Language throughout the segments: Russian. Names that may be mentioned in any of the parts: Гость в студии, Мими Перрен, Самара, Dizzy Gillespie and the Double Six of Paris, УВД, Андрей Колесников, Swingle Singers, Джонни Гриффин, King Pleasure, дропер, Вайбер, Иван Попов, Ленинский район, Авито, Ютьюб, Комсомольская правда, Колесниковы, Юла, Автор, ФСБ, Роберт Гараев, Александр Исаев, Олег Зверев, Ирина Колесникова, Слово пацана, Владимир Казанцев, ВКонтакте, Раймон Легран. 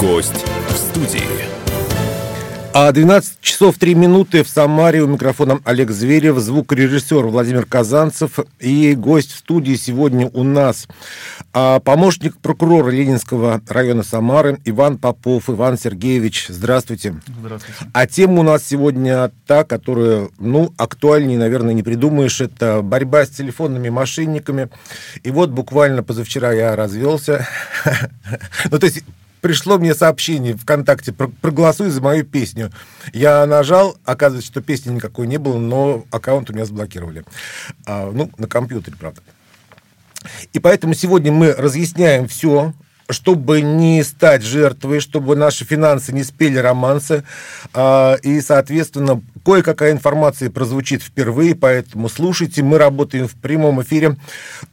Гость в студии. 12 часов 3 минуты в Самаре. У микрофона Олег Зверев, звукорежиссер Владимир Казанцев. И гость в студии сегодня у нас помощник прокурора Ленинского района Самары Иван Попов. Иван Сергеевич, здравствуйте. Здравствуйте. А тема у нас сегодня та, которую, актуальнее, наверное, не придумаешь. Это борьба с телефонными мошенниками. И вот буквально позавчера я развелся. Пришло мне сообщение ВКонтакте: проголосуй за мою песню. Я нажал, оказывается, что песни никакой не было, но аккаунт у меня заблокировали. На компьютере, правда. И поэтому сегодня мы разъясняем все, чтобы не стать жертвой, чтобы наши финансы не спели романсы. И, соответственно, кое-какая информация прозвучит впервые, поэтому слушайте. Мы работаем в прямом эфире.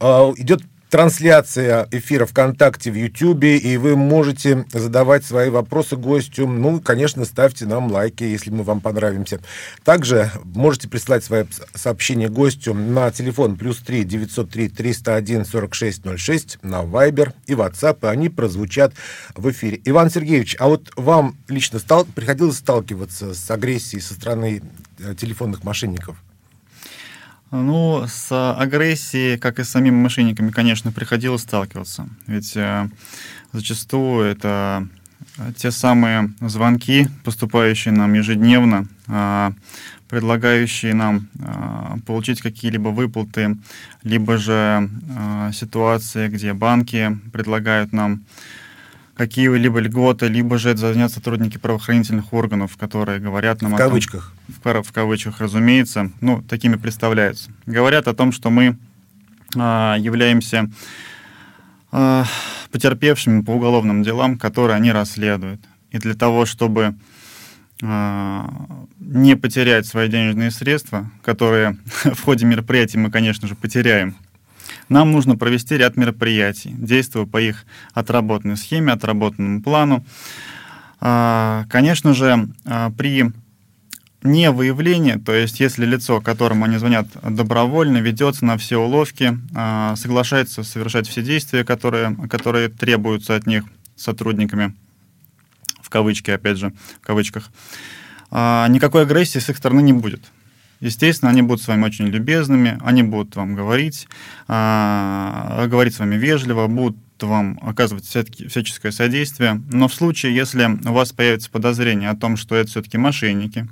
Идет трансляция эфира ВКонтакте, в Ютьюбе, и вы можете задавать свои вопросы гостю. Конечно, ставьте нам лайки, если мы вам понравимся. Также можете присылать свои сообщения гостю на телефон +3 903 301 46 06, на Вайбер и Ватсап, и они прозвучат в эфире. Иван Сергеевич, а вот вам лично приходилось сталкиваться с агрессией со стороны телефонных мошенников? С агрессией, как и с самими мошенниками, конечно, приходилось сталкиваться. Ведь зачастую это те самые звонки, поступающие нам ежедневно, предлагающие нам получить какие-либо выплаты, либо же ситуации, где банки предлагают нам какие-либо льготы, либо же это заняты сотрудники правоохранительных органов, которые говорят нам... В кавычках. В кавычках, разумеется. Такими представляются. Говорят о том, что мы являемся потерпевшими по уголовным делам, которые они расследуют. И для того, чтобы не потерять свои денежные средства, которые в ходе мероприятий мы, конечно же, потеряем, нам нужно провести ряд мероприятий, действуя по их отработанной схеме, отработанному плану. Конечно же, при невыявлении, то есть если лицо, которому они звонят, добровольно ведется на все уловки, соглашается совершать все действия, которые требуются от них сотрудниками, в кавычках, опять же, в кавычках, никакой агрессии с их стороны не будет. Естественно, они будут с вами очень любезными, они будут вам говорить с вами вежливо, будут вам оказывать всяческое содействие. Но в случае, если у вас появится подозрение о том, что это все-таки мошенники,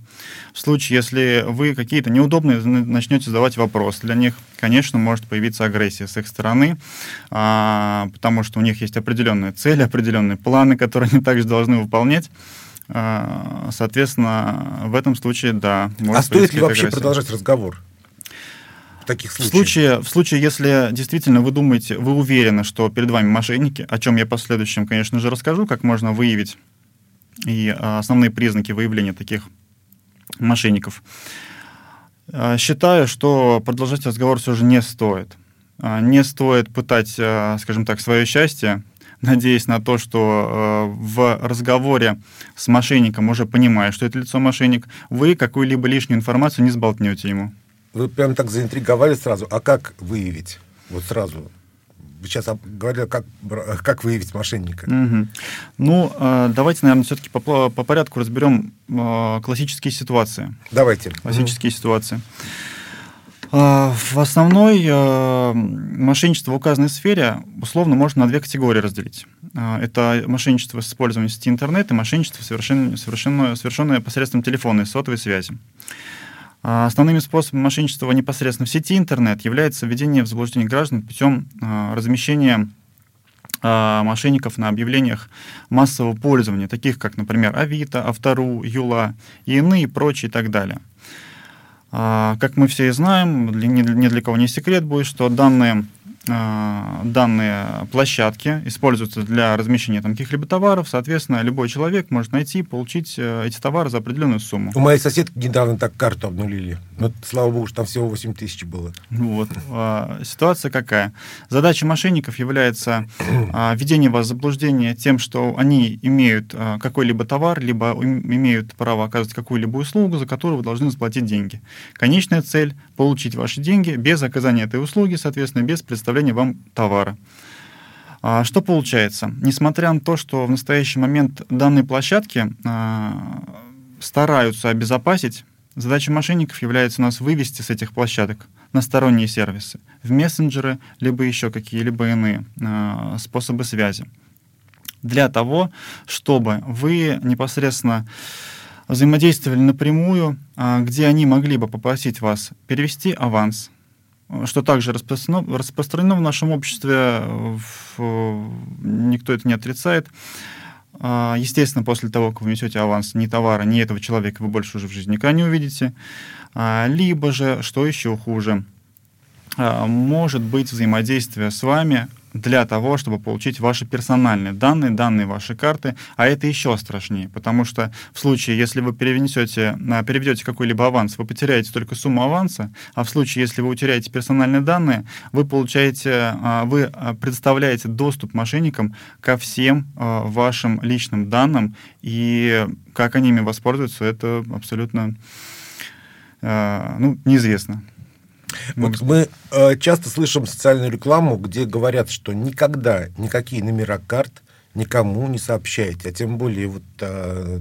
в случае, если вы какие-то неудобные начнете задавать вопросы для них, конечно, может появиться агрессия с их стороны, потому что у них есть определенные цели, определенные планы, которые они также должны выполнять. Соответственно, в этом случае, да. А стоит ли вообще продолжать разговор в таких случаях? В случае, если действительно вы думаете, вы уверены, что перед вами мошенники, о чем я в последующем, конечно же, расскажу, как можно выявить и основные признаки выявления таких мошенников, считаю, что продолжать разговор все же не стоит. Не стоит пытать, скажем так, свое счастье, надеясь на то, что в разговоре с мошенником, уже понимая, что это лицо мошенник, вы какую-либо лишнюю информацию не сболтнете ему. Вы прям так заинтриговали сразу. А как выявить? Вот сразу. Вы сейчас говорили, как выявить мошенника. Угу. Давайте, наверное, все-таки по порядку разберем классические ситуации. Давайте. Классические ситуации. В основной мошенничество в указанной сфере условно можно на две категории разделить. Это мошенничество с использованием сети интернет и мошенничество, совершенное посредством телефонной сотовой связи. Основными способами мошенничества непосредственно в сети интернет является введение в заблуждение граждан путем размещения мошенников на объявлениях массового пользования, таких как, например, Авито, Автору, Юла и иные, прочие и так далее. Как мы все и знаем, ни для кого не секрет будет, что данные площадки используются для размещения каких-либо товаров. Соответственно, любой человек может найти и получить эти товары за определенную сумму. У моей соседки недавно так карту обнулили. Слава богу, что там всего 8 тысяч было. Ситуация какая? Задача мошенников является введение вас в заблуждение тем, что они имеют какой-либо товар, либо имеют право оказывать какую-либо услугу, за которую вы должны заплатить деньги. Конечная цель – получить ваши деньги без оказания этой услуги, соответственно, без представления вам товара. Что получается? Несмотря на то, что в настоящий момент данные площадки стараются обезопасить, задача мошенников является нас вывести с этих площадок на сторонние сервисы, в мессенджеры, либо еще какие-либо иные способы связи. Для того, чтобы вы непосредственно взаимодействовали напрямую, где они могли бы попросить вас перевести аванс, что также распространено в нашем обществе, никто это не отрицает. Естественно, после того, как вы внесете аванс, ни товара, ни этого человека вы больше уже в жизни никогда не увидите. Либо же, что еще хуже, может быть взаимодействие с вами для того, чтобы получить ваши персональные данные, данные вашей карты. А это еще страшнее, потому что в случае, если вы переведете какой-либо аванс, вы потеряете только сумму аванса, а в случае, если вы утеряете персональные данные, вы предоставляете доступ мошенникам ко всем вашим личным данным, и как они ими воспользуются, это абсолютно неизвестно. Вот мы часто слышим социальную рекламу, где говорят, что никогда никакие номера карт никому не сообщайте, а тем более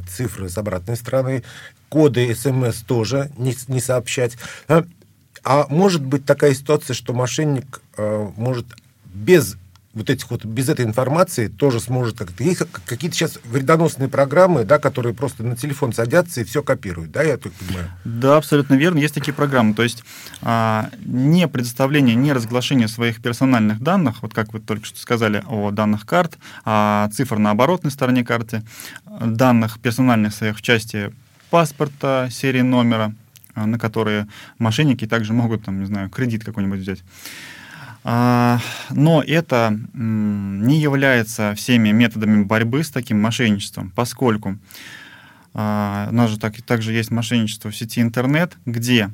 цифры с обратной стороны, коды СМС тоже не сообщать. А может быть такая ситуация, что мошенник может без этой информации тоже сможет как-то... Есть какие-то сейчас вредоносные программы, да, которые просто на телефон садятся и все копируют, да, я так понимаю? Да, абсолютно верно, есть такие программы. То есть не предоставление, не разглашение своих персональных данных, вот как вы только что сказали о данных карт, цифр на оборотной стороне карты, данных персональных своих в части паспорта, серии номера, на которые мошенники также могут, кредит какой-нибудь взять. Но это не является всеми методами борьбы с таким мошенничеством, поскольку у нас же также есть мошенничество в сети интернет, где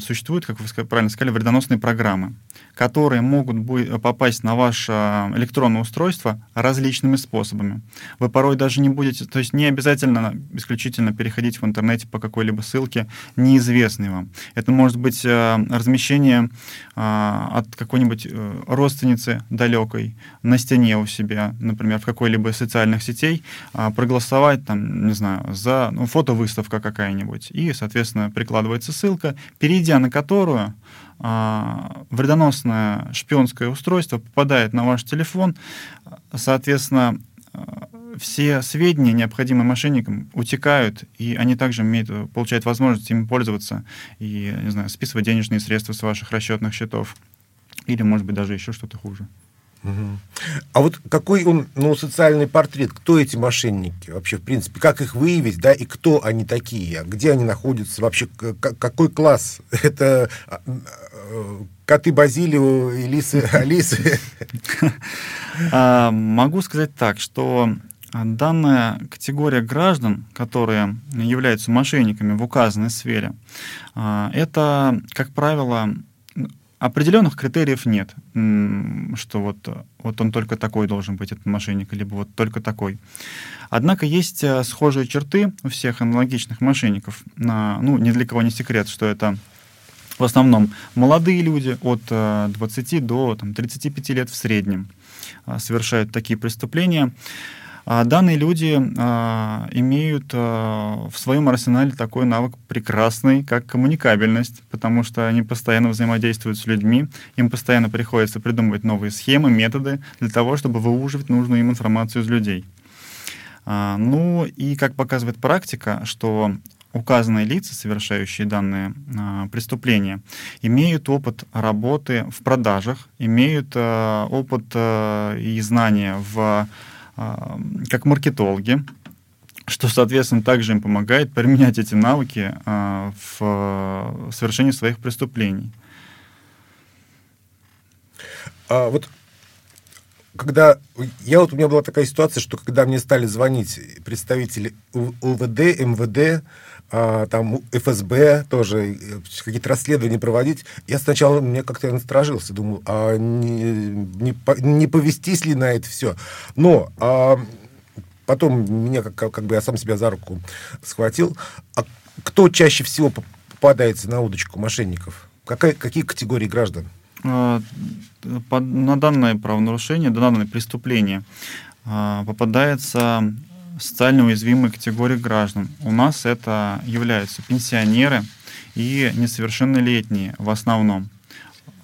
существуют, как вы правильно сказали, вредоносные программы, которые могут попасть на ваше электронное устройство различными способами. Вы порой даже не будете, то есть не обязательно исключительно переходить в интернете по какой-либо ссылке, неизвестной вам. Это может быть размещение от какой-нибудь родственницы далекой на стене у себя, например, в какой-либо из социальных сетей, проголосовать за фотовыставка какая-нибудь, и, соответственно, прикладывается ссылка, перейдя на которую вредоносное шпионское устройство попадает на ваш телефон. Соответственно, все сведения, необходимые мошенникам, утекают, и они также получают возможность им пользоваться и, списывать денежные средства с ваших расчетных счетов. Или, может быть, даже еще что-то хуже. Угу. А вот какой он, социальный портрет? Кто эти мошенники вообще, в принципе? Как их выявить, да, и кто они такие? Где они находятся вообще? Какой класс? Это коты Базилио и лисы Алисы? Могу сказать так, что данная категория граждан, которые являются мошенниками в указанной сфере, это, как правило... Определенных критериев нет, что вот он только такой должен быть, этот мошенник, либо вот только такой. Однако есть схожие черты у всех аналогичных мошенников. Ни для кого не секрет, что это в основном молодые люди от 20 до 35 лет в среднем совершают такие преступления. Данные люди имеют в своем арсенале такой навык прекрасный, как коммуникабельность, потому что они постоянно взаимодействуют с людьми, им постоянно приходится придумывать новые схемы, методы для того, чтобы выуживать нужную им информацию из людей. И, как показывает практика, что указанные лица, совершающие данные преступления, имеют опыт работы в продажах, имеют опыт и знания как маркетологи, что, соответственно, также им помогает применять эти навыки в совершении своих преступлений. У меня была такая ситуация, что когда мне стали звонить представители УВД, МВД, ФСБ тоже, какие-то расследования проводить, я сначала насторожился, думал, не повестись ли на это все. Но потом меня я сам себя за руку схватил. А кто чаще всего попадается на удочку мошенников? Какие категории граждан? на данное правонарушение, на данное преступление попадается социально уязвимые категории граждан. У нас это являются пенсионеры и несовершеннолетние в основном.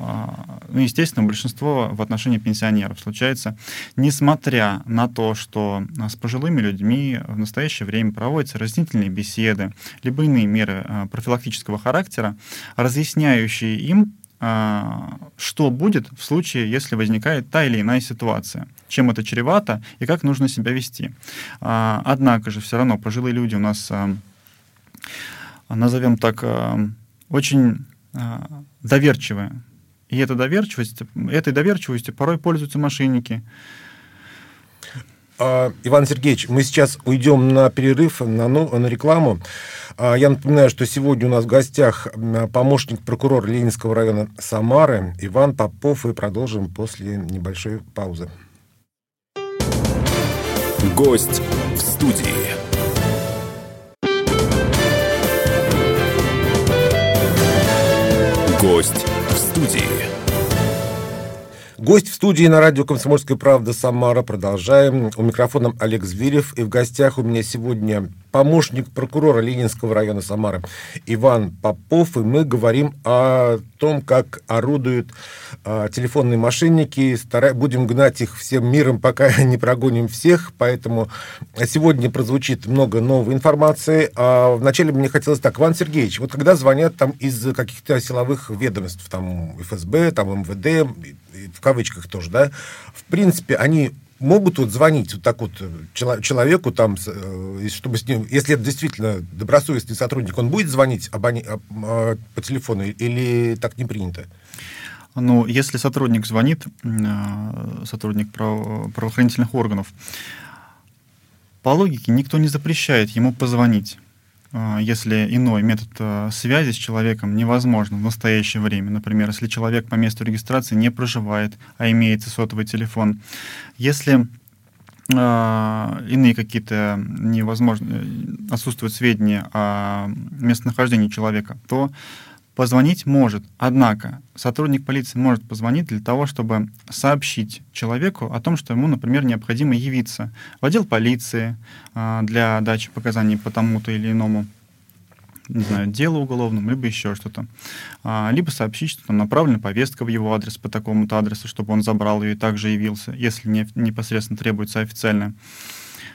Ну, естественно, большинство в отношении пенсионеров случается, несмотря на то, что с пожилыми людьми в настоящее время проводятся разъяснительные беседы, либо иные меры профилактического характера, разъясняющие им, что будет в случае, если возникает та или иная ситуация, чем это чревато и как нужно себя вести. Однако же все равно пожилые люди у нас, назовем так, очень доверчивые. И этой доверчивостью порой пользуются мошенники. Иван Сергеевич, мы сейчас уйдем на перерыв, на рекламу. Я напоминаю, что сегодня у нас в гостях помощник прокурора Ленинского района Самары Иван Попов, и продолжим после небольшой паузы. Гость в студии. Гость в студии. Гость в студии на радио «Комсомольская правда» Самара. Продолжаем. У микрофона Олег Зверев. И в гостях у меня сегодня помощник прокурора Ленинского района Самары Иван Попов. И мы говорим о том, как орудуют телефонные мошенники. Будем гнать их всем миром, пока не прогоним всех. Поэтому сегодня прозвучит много новой информации. Вначале мне хотелось так. Иван Сергеевич, вот когда звонят там из каких-то силовых ведомств, там ФСБ, там МВД, в кавычках тоже, да, в принципе, они могут вот звонить вот так вот человеку, там, чтобы с ним, если это действительно добросовестный сотрудник, он будет звонить по телефону или так не принято? Ну, если сотрудник звонит, сотрудник правоохранительных органов, по логике никто не запрещает ему позвонить, если иной метод связи с человеком невозможен в настоящее время. Например, если человек по месту регистрации не проживает, а имеется сотовый телефон. Если иные какие-то отсутствуют сведения о местонахождении человека, то позвонить может. Однако сотрудник полиции может позвонить для того, чтобы сообщить человеку о том, что ему, например, необходимо явиться в отдел полиции для дачи показаний по тому-то или иному, не знаю, делу уголовному, либо еще что-то. Либо сообщить, что там направлена повестка в его адрес по такому-то адресу, чтобы он забрал ее и также явился, если непосредственно требуется официально.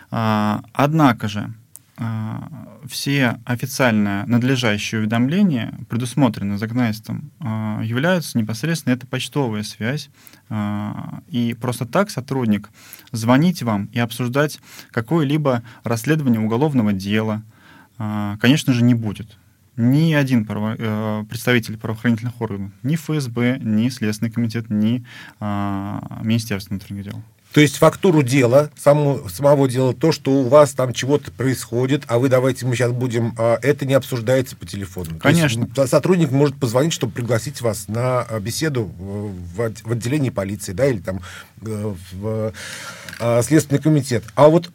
Однако же все официально надлежащие уведомления, предусмотренные законодательством, являются непосредственно это почтовая связь. И просто так сотрудник звонить вам и обсуждать какое-либо расследование уголовного дела, конечно же, не будет. Ни один представитель правоохранительных органов, ни ФСБ, ни Следственный комитет, ни Министерство внутренних дел. То есть фактуру дела, самого дела, то, что у вас там чего-то происходит, а вы давайте мы сейчас будем... Это не обсуждается по телефону. Конечно. То есть сотрудник может позвонить, чтобы пригласить вас на беседу в отделении полиции, да, или там в Следственный комитет. А вот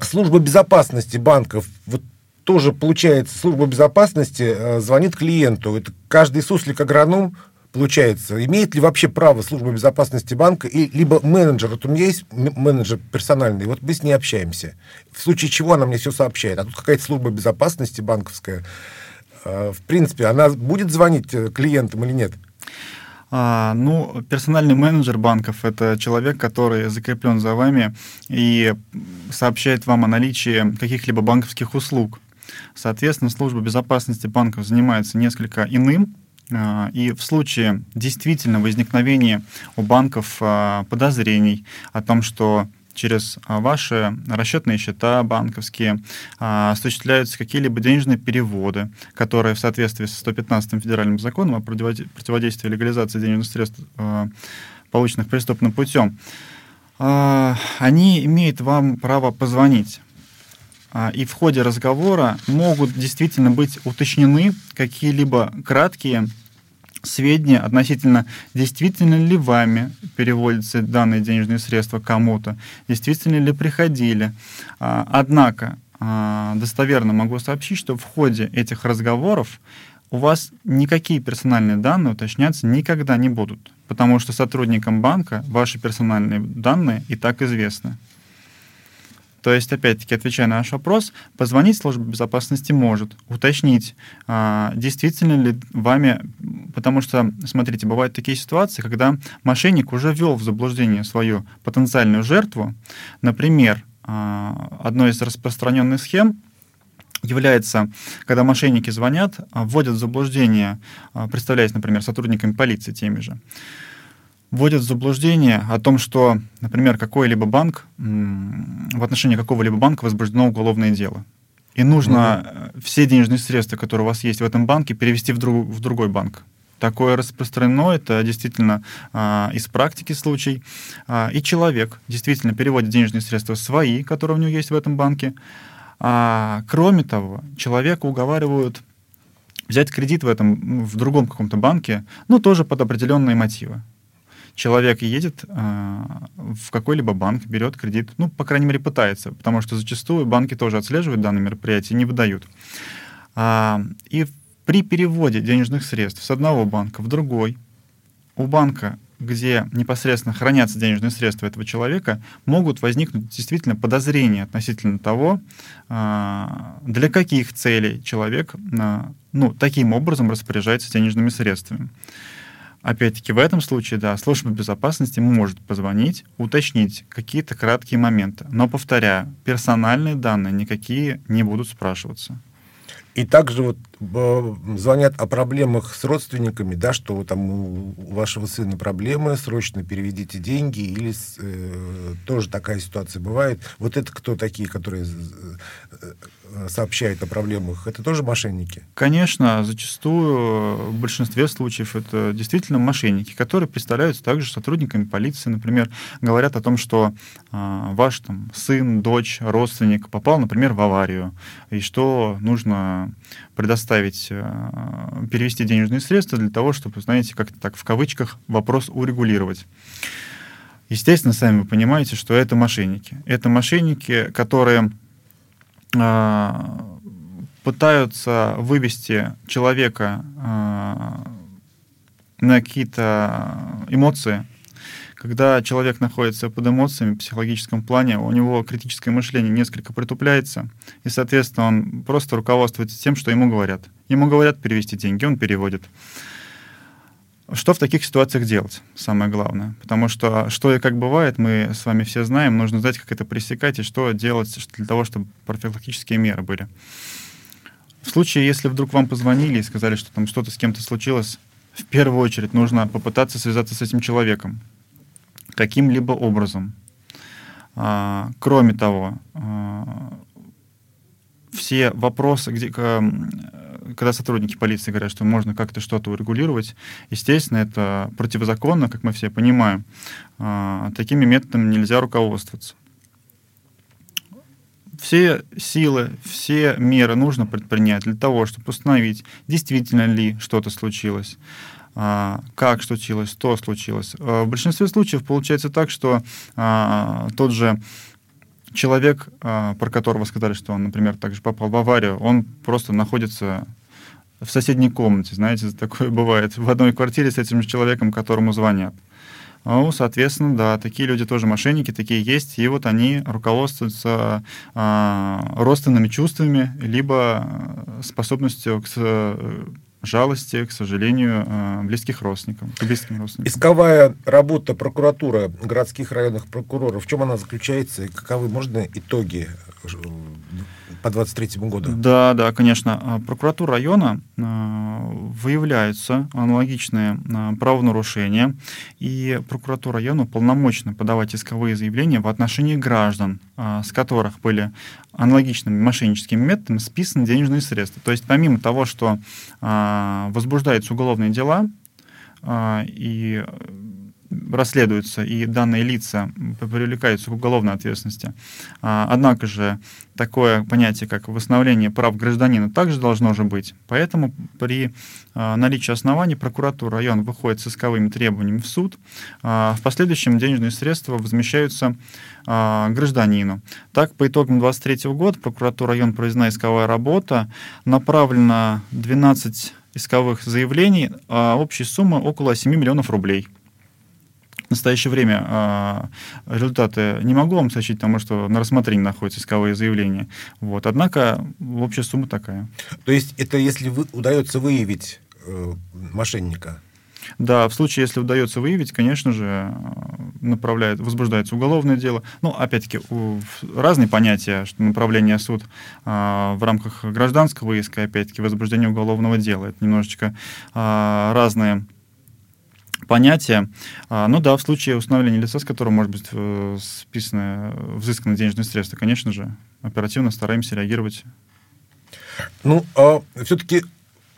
служба безопасности банков, вот тоже получается, служба безопасности звонит клиенту. Это каждый суслик-агроном... Получается, имеет ли вообще право служба безопасности банка, и, либо менеджер, вот у меня есть менеджер персональный, вот мы с ней общаемся, в случае чего она мне все сообщает, а тут какая-то служба безопасности банковская, в принципе, она будет звонить клиентам или нет? Ну, персональный менеджер банков — это человек, который закреплен за вами и сообщает вам о наличии каких-либо банковских услуг. Соответственно, служба безопасности банков занимается несколько иным, и в случае действительно возникновения у банков подозрений о том, что через ваши расчетные счета банковские осуществляются какие-либо денежные переводы, которые в соответствии с 115-м федеральным законом о противодействии легализации денежных средств, полученных преступным путем, они имеют вам право позвонить. И в ходе разговора могут действительно быть уточнены какие-либо краткие сведения относительно, действительно ли вами переводятся данные денежные средства кому-то, действительно ли приходили. Однако достоверно могу сообщить, что в ходе этих разговоров у вас никакие персональные данные уточняться никогда не будут, потому что сотрудникам банка ваши персональные данные и так известны. То есть, опять-таки, отвечая на наш вопрос, позвонить службе безопасности может, уточнить, действительно ли вами... Потому что, смотрите, бывают такие ситуации, когда мошенник уже ввел в заблуждение свою потенциальную жертву. Например, одной из распространенных схем является, когда мошенники звонят, вводят в заблуждение, представляясь, например, сотрудниками полиции теми же, вводят в заблуждение о том, что, например, какой-либо банк, в отношении какого-либо банка возбуждено уголовное дело. И нужно все денежные средства, которые у вас есть в этом банке, перевести в другой банк. Такое распространено, это действительно из практики случай. И человек действительно переводит денежные средства свои, которые у него есть в этом банке. Кроме того, человека уговаривают взять кредит в другом каком-то банке, но тоже под определенные мотивы. Человек едет в какой-либо банк, берет кредит, ну, по крайней мере, пытается, потому что зачастую банки тоже отслеживают данное мероприятие, не выдают. И при переводе денежных средств с одного банка в другой, у банка, где непосредственно хранятся денежные средства этого человека, могут возникнуть действительно подозрения относительно того, для каких целей человек, ну, таким образом распоряжается денежными средствами. Опять-таки, в этом случае, да, служба безопасности может позвонить, уточнить какие-то краткие моменты. Но, повторяю, персональные данные никакие не будут спрашиваться. И также вот звонят о проблемах с родственниками, да, что там у вашего сына проблемы, срочно переведите деньги, или тоже такая ситуация бывает. Вот это кто такие, которые сообщают о проблемах? Это тоже мошенники? Конечно, зачастую в большинстве случаев это действительно мошенники, которые представляются также сотрудниками полиции, например, говорят о том, что ваш там сын, дочь, родственник попал, например, в аварию, и что нужно предоставить, перевести денежные средства для того, чтобы, знаете, как-то так в кавычках вопрос урегулировать. Естественно, сами вы понимаете, что это мошенники. Это мошенники, которые пытаются вывести человека на какие-то эмоции. Когда человек находится под эмоциями в психологическом плане, у него критическое мышление несколько притупляется, и, соответственно, он просто руководствуется тем, что ему говорят. Ему говорят перевести деньги, он переводит. Что в таких ситуациях делать, самое главное? Потому что и как бывает, мы с вами все знаем, нужно знать, как это пресекать, и что делать для того, чтобы профилактические меры были. В случае, если вдруг вам позвонили и сказали, что там что-то с кем-то случилось, в первую очередь нужно попытаться связаться с этим человеком каким-либо образом. Кроме того, все вопросы, когда сотрудники полиции говорят, что можно как-то что-то урегулировать, естественно, это противозаконно, как мы все понимаем. Такими методами нельзя руководствоваться. Все силы, все меры нужно предпринять для того, чтобы установить, действительно ли что-то случилось, как случилось, что случилось. В большинстве случаев получается так, что тот же человек, про которого сказали, что он, например, также попал в аварию, он просто находится в соседней комнате, знаете, такое бывает, в одной квартире с этим же человеком, которому звонят. Ну, соответственно, да, такие люди тоже мошенники, такие есть, и вот они руководствуются родственными чувствами, либо способностью к жалости, к сожалению, близким родственникам. Исковая работа прокуратуры, городских районных прокуроров, в чем она заключается и каковы, можно, итоги по 2023 году? Да, конечно. Прокуратура района выявляются аналогичные правонарушения, и прокуратура района уполномочена подавать исковые заявления в отношении граждан, с которых были аналогичными мошенническими методами списаны денежные средства. То есть помимо того, что возбуждаются уголовные дела и расследуются, и данные лица привлекаются к уголовной ответственности. Однако же такое понятие, как восстановление прав гражданина, также должно уже быть. Поэтому при наличии оснований прокуратура района выходит с исковыми требованиями в суд. В последующем денежные средства возмещаются гражданину. Так, по итогам 2023 года прокуратура района проведена исковая работа, направлено 12 исковых заявлений, а общая сумма около 7 миллионов рублей. В настоящее время результаты не могу вам сообщить, потому что на рассмотрении находятся исковые заявления. Вот. Однако общая сумма такая. То есть это если удается выявить мошенника? Да, в случае, если удается выявить, конечно же, возбуждается уголовное дело. Ну, опять-таки, разные понятия, что направление суд в рамках гражданского иска, опять-таки, возбуждение уголовного дела. Это немножечко разные понятия. Ну да, в случае установления лица, с которого может быть взысканы денежные средства, конечно же, оперативно стараемся реагировать. Ну, а все-таки...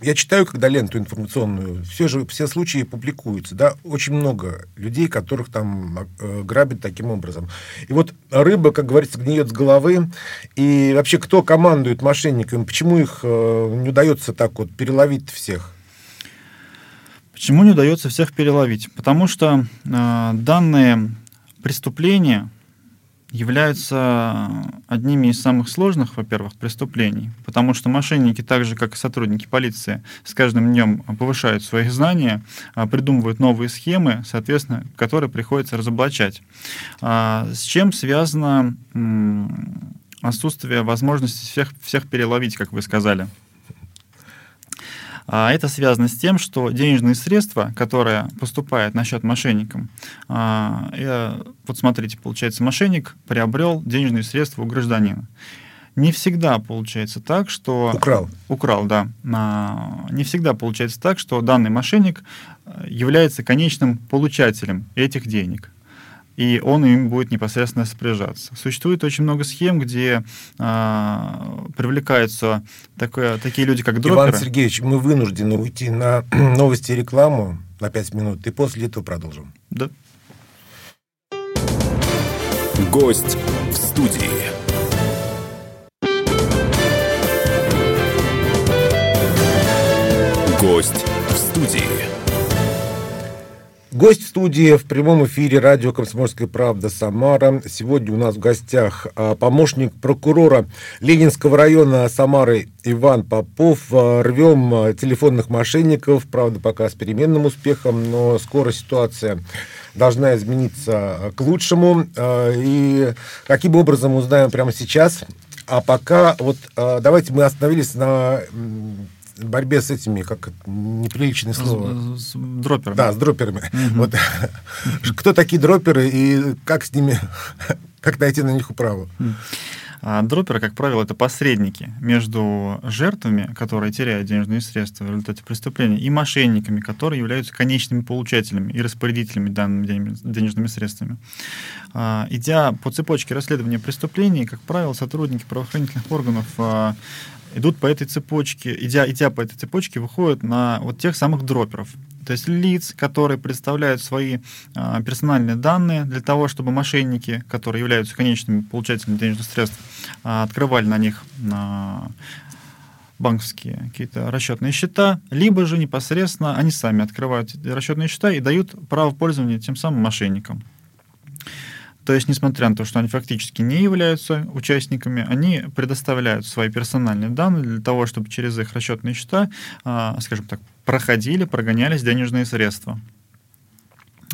Я читаю, когда ленту информационную, все случаи публикуются, да, очень много людей, которых там грабят таким образом. И вот рыба, как говорится, гниет с головы, и вообще кто командует мошенниками, почему их не удается так вот переловить всех? Почему не удается всех переловить? Потому что данные преступления являются одними из самых сложных, во-первых, преступлений, потому что мошенники, так же, как и сотрудники полиции, с каждым днем повышают свои знания, придумывают новые схемы, соответственно, которые приходится разоблачать. С чем связано отсутствие возможности всех переловить, как вы сказали? Это связано с тем, что денежные средства, которые поступают на счет мошенникам, вот смотрите, получается, мошенник приобрел денежные средства у гражданина. Не всегда получается так, что... Украл, да. Не всегда получается так, что данный мошенник является конечным получателем этих денег, и он им будет непосредственно распоряжаться. Существует очень много схем, где привлекаются такие люди, как дроперы. Иван Сергеевич, мы вынуждены уйти на новости и рекламу на 5 минут, и после этого продолжим. Да. Гость в студии. Гость в студии. Гость в студии в прямом эфире радио «Комсомольская правда» Самара. Сегодня у нас в гостях помощник прокурора Ленинского района Самары Иван Попов. Рвем телефонных мошенников, правда, пока с переменным успехом, но скоро ситуация должна измениться к лучшему. И каким образом, узнаем прямо сейчас. А пока вот давайте мы остановились на... в борьбе с этими, как неприличное слово. С дроперами. Да, с дроперами. Угу. Вот. Кто такие дроперы и как с ними, как найти на них управу? Дроперы, как правило, это посредники между жертвами, которые теряют денежные средства в результате преступления, и мошенниками, которые являются конечными получателями и распорядителями данными денежными средствами. Идя по цепочке расследования преступлений, как правило, сотрудники правоохранительных органов идут по этой цепочке, идя по этой цепочке, выходят на вот тех самых дроперов. То есть лиц, которые представляют свои персональные данные для того, чтобы мошенники, которые являются конечными получателями денежных средств, открывали на них банковские какие-то расчетные счета, либо же непосредственно они сами открывают расчетные счета и дают право пользования тем самым мошенникам. То есть, несмотря на то, что они фактически не являются участниками, они предоставляют свои персональные данные для того, чтобы через их расчетные счета, скажем так, прогонялись денежные средства.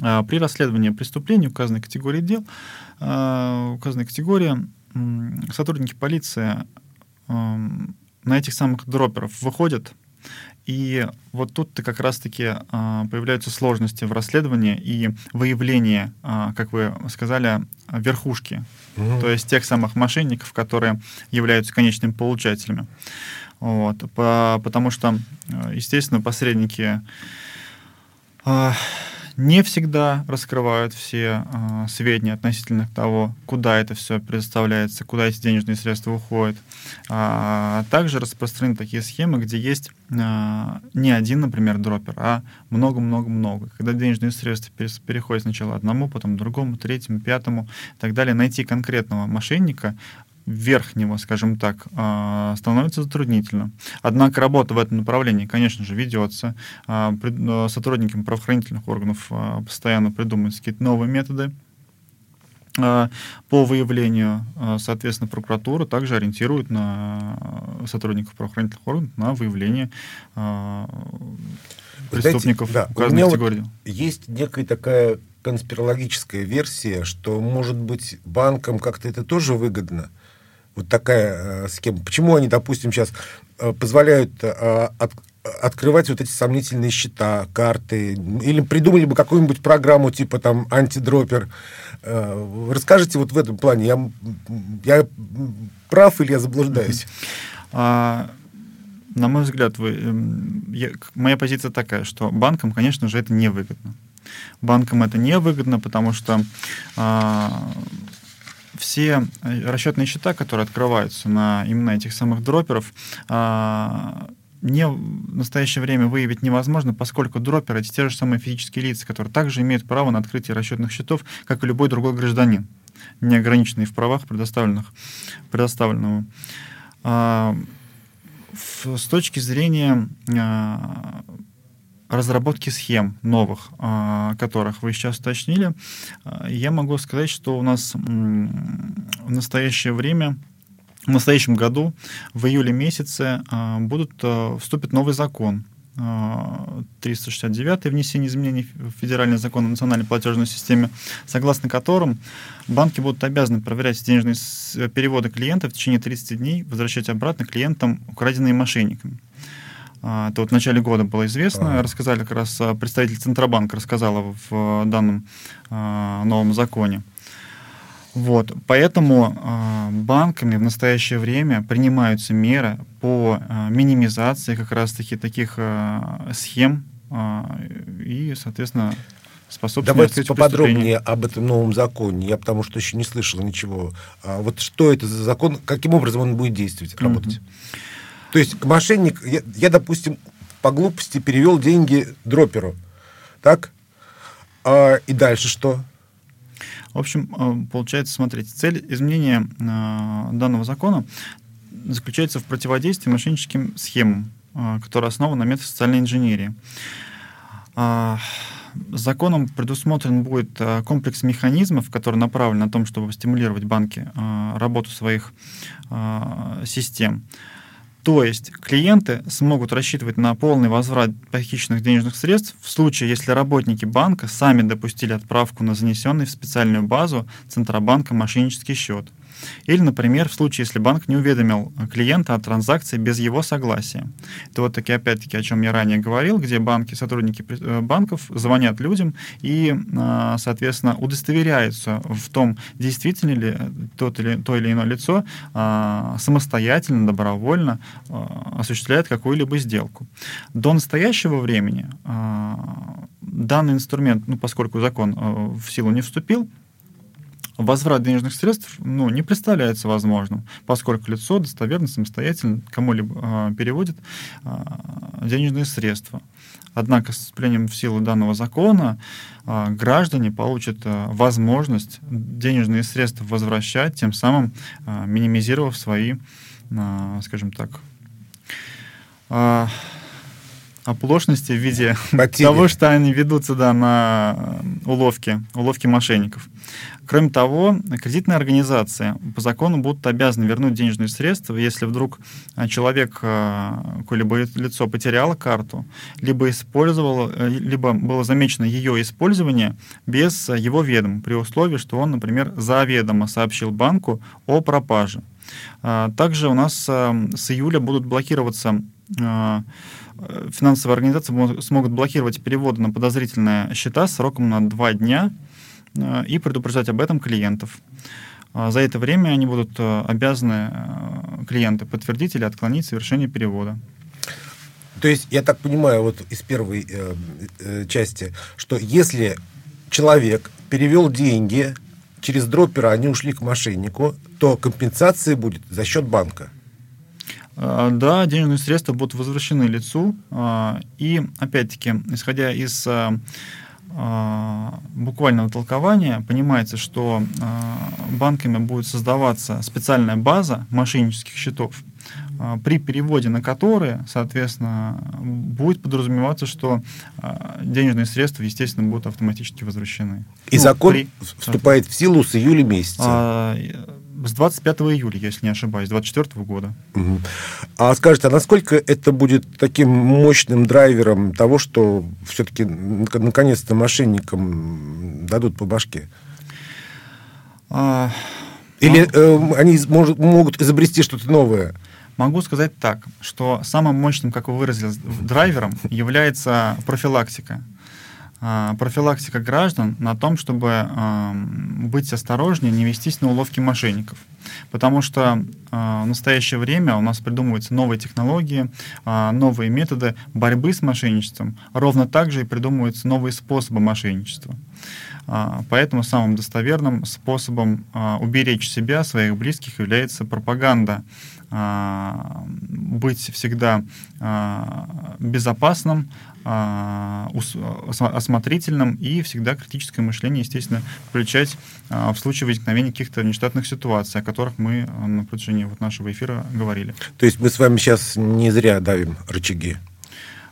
При расследовании преступлений указанной категории дел, сотрудники полиции на этих самых дроперов выходят. И вот тут-то как раз-таки появляются сложности в расследовании и выявлении, как вы сказали, верхушки. Mm-hmm. То есть тех самых мошенников, которые являются конечными получателями. Вот. Потому что, естественно, посредники не всегда раскрывают все сведения относительно того, куда это все предоставляется, куда эти денежные средства уходят. Также распространены такие схемы, где есть не один, например, дропер, а много-много-много. Когда денежные средства переходят сначала одному, потом другому, третьему, пятому и так далее, найти конкретного мошенника, верхнего, скажем так, становится затруднительно. Однако работа в этом направлении, конечно же, ведется. Сотрудникам правоохранительных органов постоянно придумываются какие-то новые методы по выявлению, соответственно, прокуратура также ориентирует на сотрудников правоохранительных органов на выявление преступников указанной категории. Вот есть некая такая конспирологическая версия, что, может быть, банкам как-то это тоже выгодно. Вот такая схема. Почему они, допустим, сейчас позволяют открывать вот эти сомнительные счета, карты, или придумали бы какую-нибудь программу типа там антидропер. Расскажите вот в этом плане, я прав или я заблуждаюсь? На мой взгляд, моя позиция такая, что банкам, конечно же, это невыгодно. Банкам это невыгодно, потому что все расчетные счета, которые открываются на имена этих самых дроперов, в настоящее время выявить невозможно, поскольку дроперы — это те же самые физические лица, которые также имеют право на открытие расчетных счетов, как и любой другой гражданин, неограниченный в правах, предоставленного. С точки зрения разработки схем новых, которых вы сейчас уточнили, я могу сказать, что у нас в настоящее время, в настоящем году, в июле месяце, вступит новый закон 369 «Внесение изменений в федеральный закон о национальной платежной системе», согласно которым банки будут обязаны проверять денежные переводы клиентов в течение 30 дней, возвращать обратно клиентам украденные мошенниками. Это вот в начале года было известно, рассказали как раз, представитель Центробанка рассказала в данном новом законе. Вот, поэтому банками в настоящее время принимаются меры по минимизации как раз-таки таких схем и, соответственно, способствовать преступлению. Давайте поподробнее об этом новом законе, я потому что еще не слышал ничего. Вот что это за закон, каким образом он будет действовать, работать? То есть мошенник, я, допустим, по глупости перевел деньги дроперу, так? И дальше что? В общем, получается, смотрите, цель изменения данного закона заключается в противодействии мошенническим схемам, которые основаны на методах социальной инженерии. Законом предусмотрен будет комплекс механизмов, который направлен на то, чтобы стимулировать банки работу своих систем. То есть клиенты смогут рассчитывать на полный возврат похищенных денежных средств в случае, если работники банка сами допустили отправку на занесенный в специальную базу Центробанка мошеннический счет. Или, например, в случае, если банк не уведомил клиента о транзакции без его согласия. Это вот таки, опять-таки, о чем я ранее говорил, где банки, сотрудники банков звонят людям и, соответственно, удостоверяются в том, действительно ли то или иное лицо самостоятельно, добровольно осуществляет какую-либо сделку. До настоящего времени данный инструмент, поскольку закон в силу не вступил, возврат денежных средств не представляется возможным, поскольку лицо достоверно, самостоятельно кому-либо переводит денежные средства. Однако с вступлением в силу данного закона граждане получат возможность денежные средства возвращать, тем самым минимизировав свои, скажем так, оплошности в виде того, что они ведутся на уловки мошенников. Кроме того, кредитные организации по закону будут обязаны вернуть денежные средства, если вдруг человек, какое-либо лицо, потеряло карту, либо было замечено ее использование без его ведома, при условии, что он, например, заведомо сообщил банку о пропаже. Также у нас с июля будут блокироваться финансовые организации смогут блокировать переводы на подозрительные счета сроком на 2 дня и предупреждать об этом клиентов. За это время они будут обязаны, клиенты, подтвердить или отклонить совершение перевода. То есть, я так понимаю, вот из первой части, что если человек перевел деньги через дропера, они ушли к мошеннику, то компенсация будет за счет банка. Да, денежные средства будут возвращены лицу. И, опять-таки, исходя из буквального толкования, понимается, что банками будет создаваться специальная база мошеннических счетов, при переводе на которые, соответственно, будет подразумеваться, что денежные средства, естественно, будут автоматически возвращены. И закон вступает в силу с июля месяца? С 25 июля, если не ошибаюсь, 2024 года. Угу. А скажите, а насколько это будет таким мощным драйвером того, что все-таки наконец-то мошенникам дадут по башке? Или они могут изобрести что-то новое? Могу сказать так, что самым мощным, как вы выразились, драйвером является профилактика. Профилактика граждан на том, чтобы быть осторожнее, не вестись на уловки мошенников. Потому что в настоящее время у нас придумываются новые технологии, новые методы борьбы с мошенничеством. Ровно так же и придумываются новые способы мошенничества. Поэтому самым достоверным способом уберечь себя, своих близких является пропаганда. Быть всегда безопасным, осмотрительным и всегда критическое мышление, естественно, включать в случае возникновения каких-то внештатных ситуаций, о которых мы на протяжении нашего эфира говорили. То есть мы с вами сейчас не зря давим рычаги?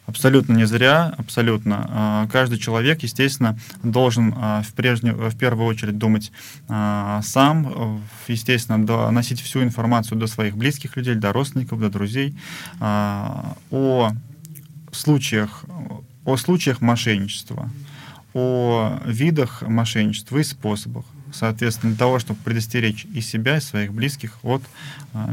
Абсолютно не зря, абсолютно. Каждый человек, естественно, должен в первую очередь думать сам, естественно, доносить всю информацию до своих близких людей, до родственников, до друзей о случаях мошенничества, о видах мошенничества и способах, соответственно, для того, чтобы предостеречь и себя, и своих близких от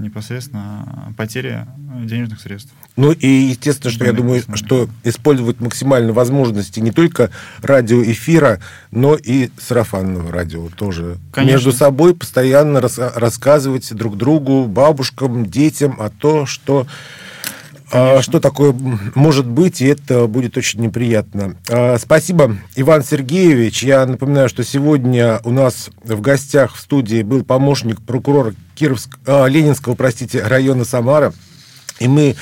непосредственно потери денежных средств. Ну и, естественно, что я думаю, что использовать максимально возможности не только радиоэфира, но и сарафанного радио тоже. Конечно. Между собой постоянно рассказывать друг другу, бабушкам, детям о том, что... Конечно. Что такое может быть, и это будет очень неприятно. Спасибо, Иван Сергеевич. Я напоминаю, что сегодня у нас в гостях в студии был помощник прокурора Ленинского района Самара. И мы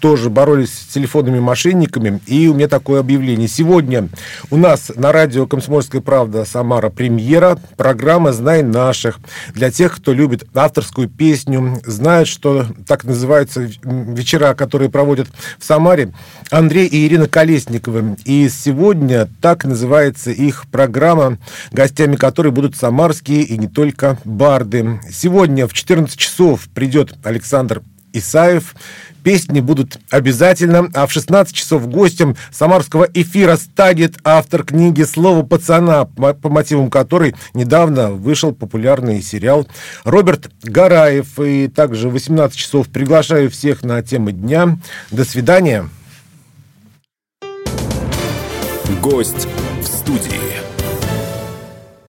тоже боролись с телефонными мошенниками. И у меня такое объявление. Сегодня у нас на радио «Комсомольская правда» Самара премьера. Программа «Знай наших». Для тех, кто любит авторскую песню, знает, что так называются вечера, которые проводят в Самаре Андрей и Ирина Колесниковы. И сегодня так называется их программа, гостями которой будут самарские и не только барды. Сегодня в 14 часов придет Александр Исаев. Песни будут обязательно. А в 16 часов гостем самарского эфира станет автор книги «Слово пацана», по мотивам которой недавно вышел популярный сериал, Роберт Гараев. И также в 18 часов приглашаю всех на темы дня. До свидания. Гость в студии.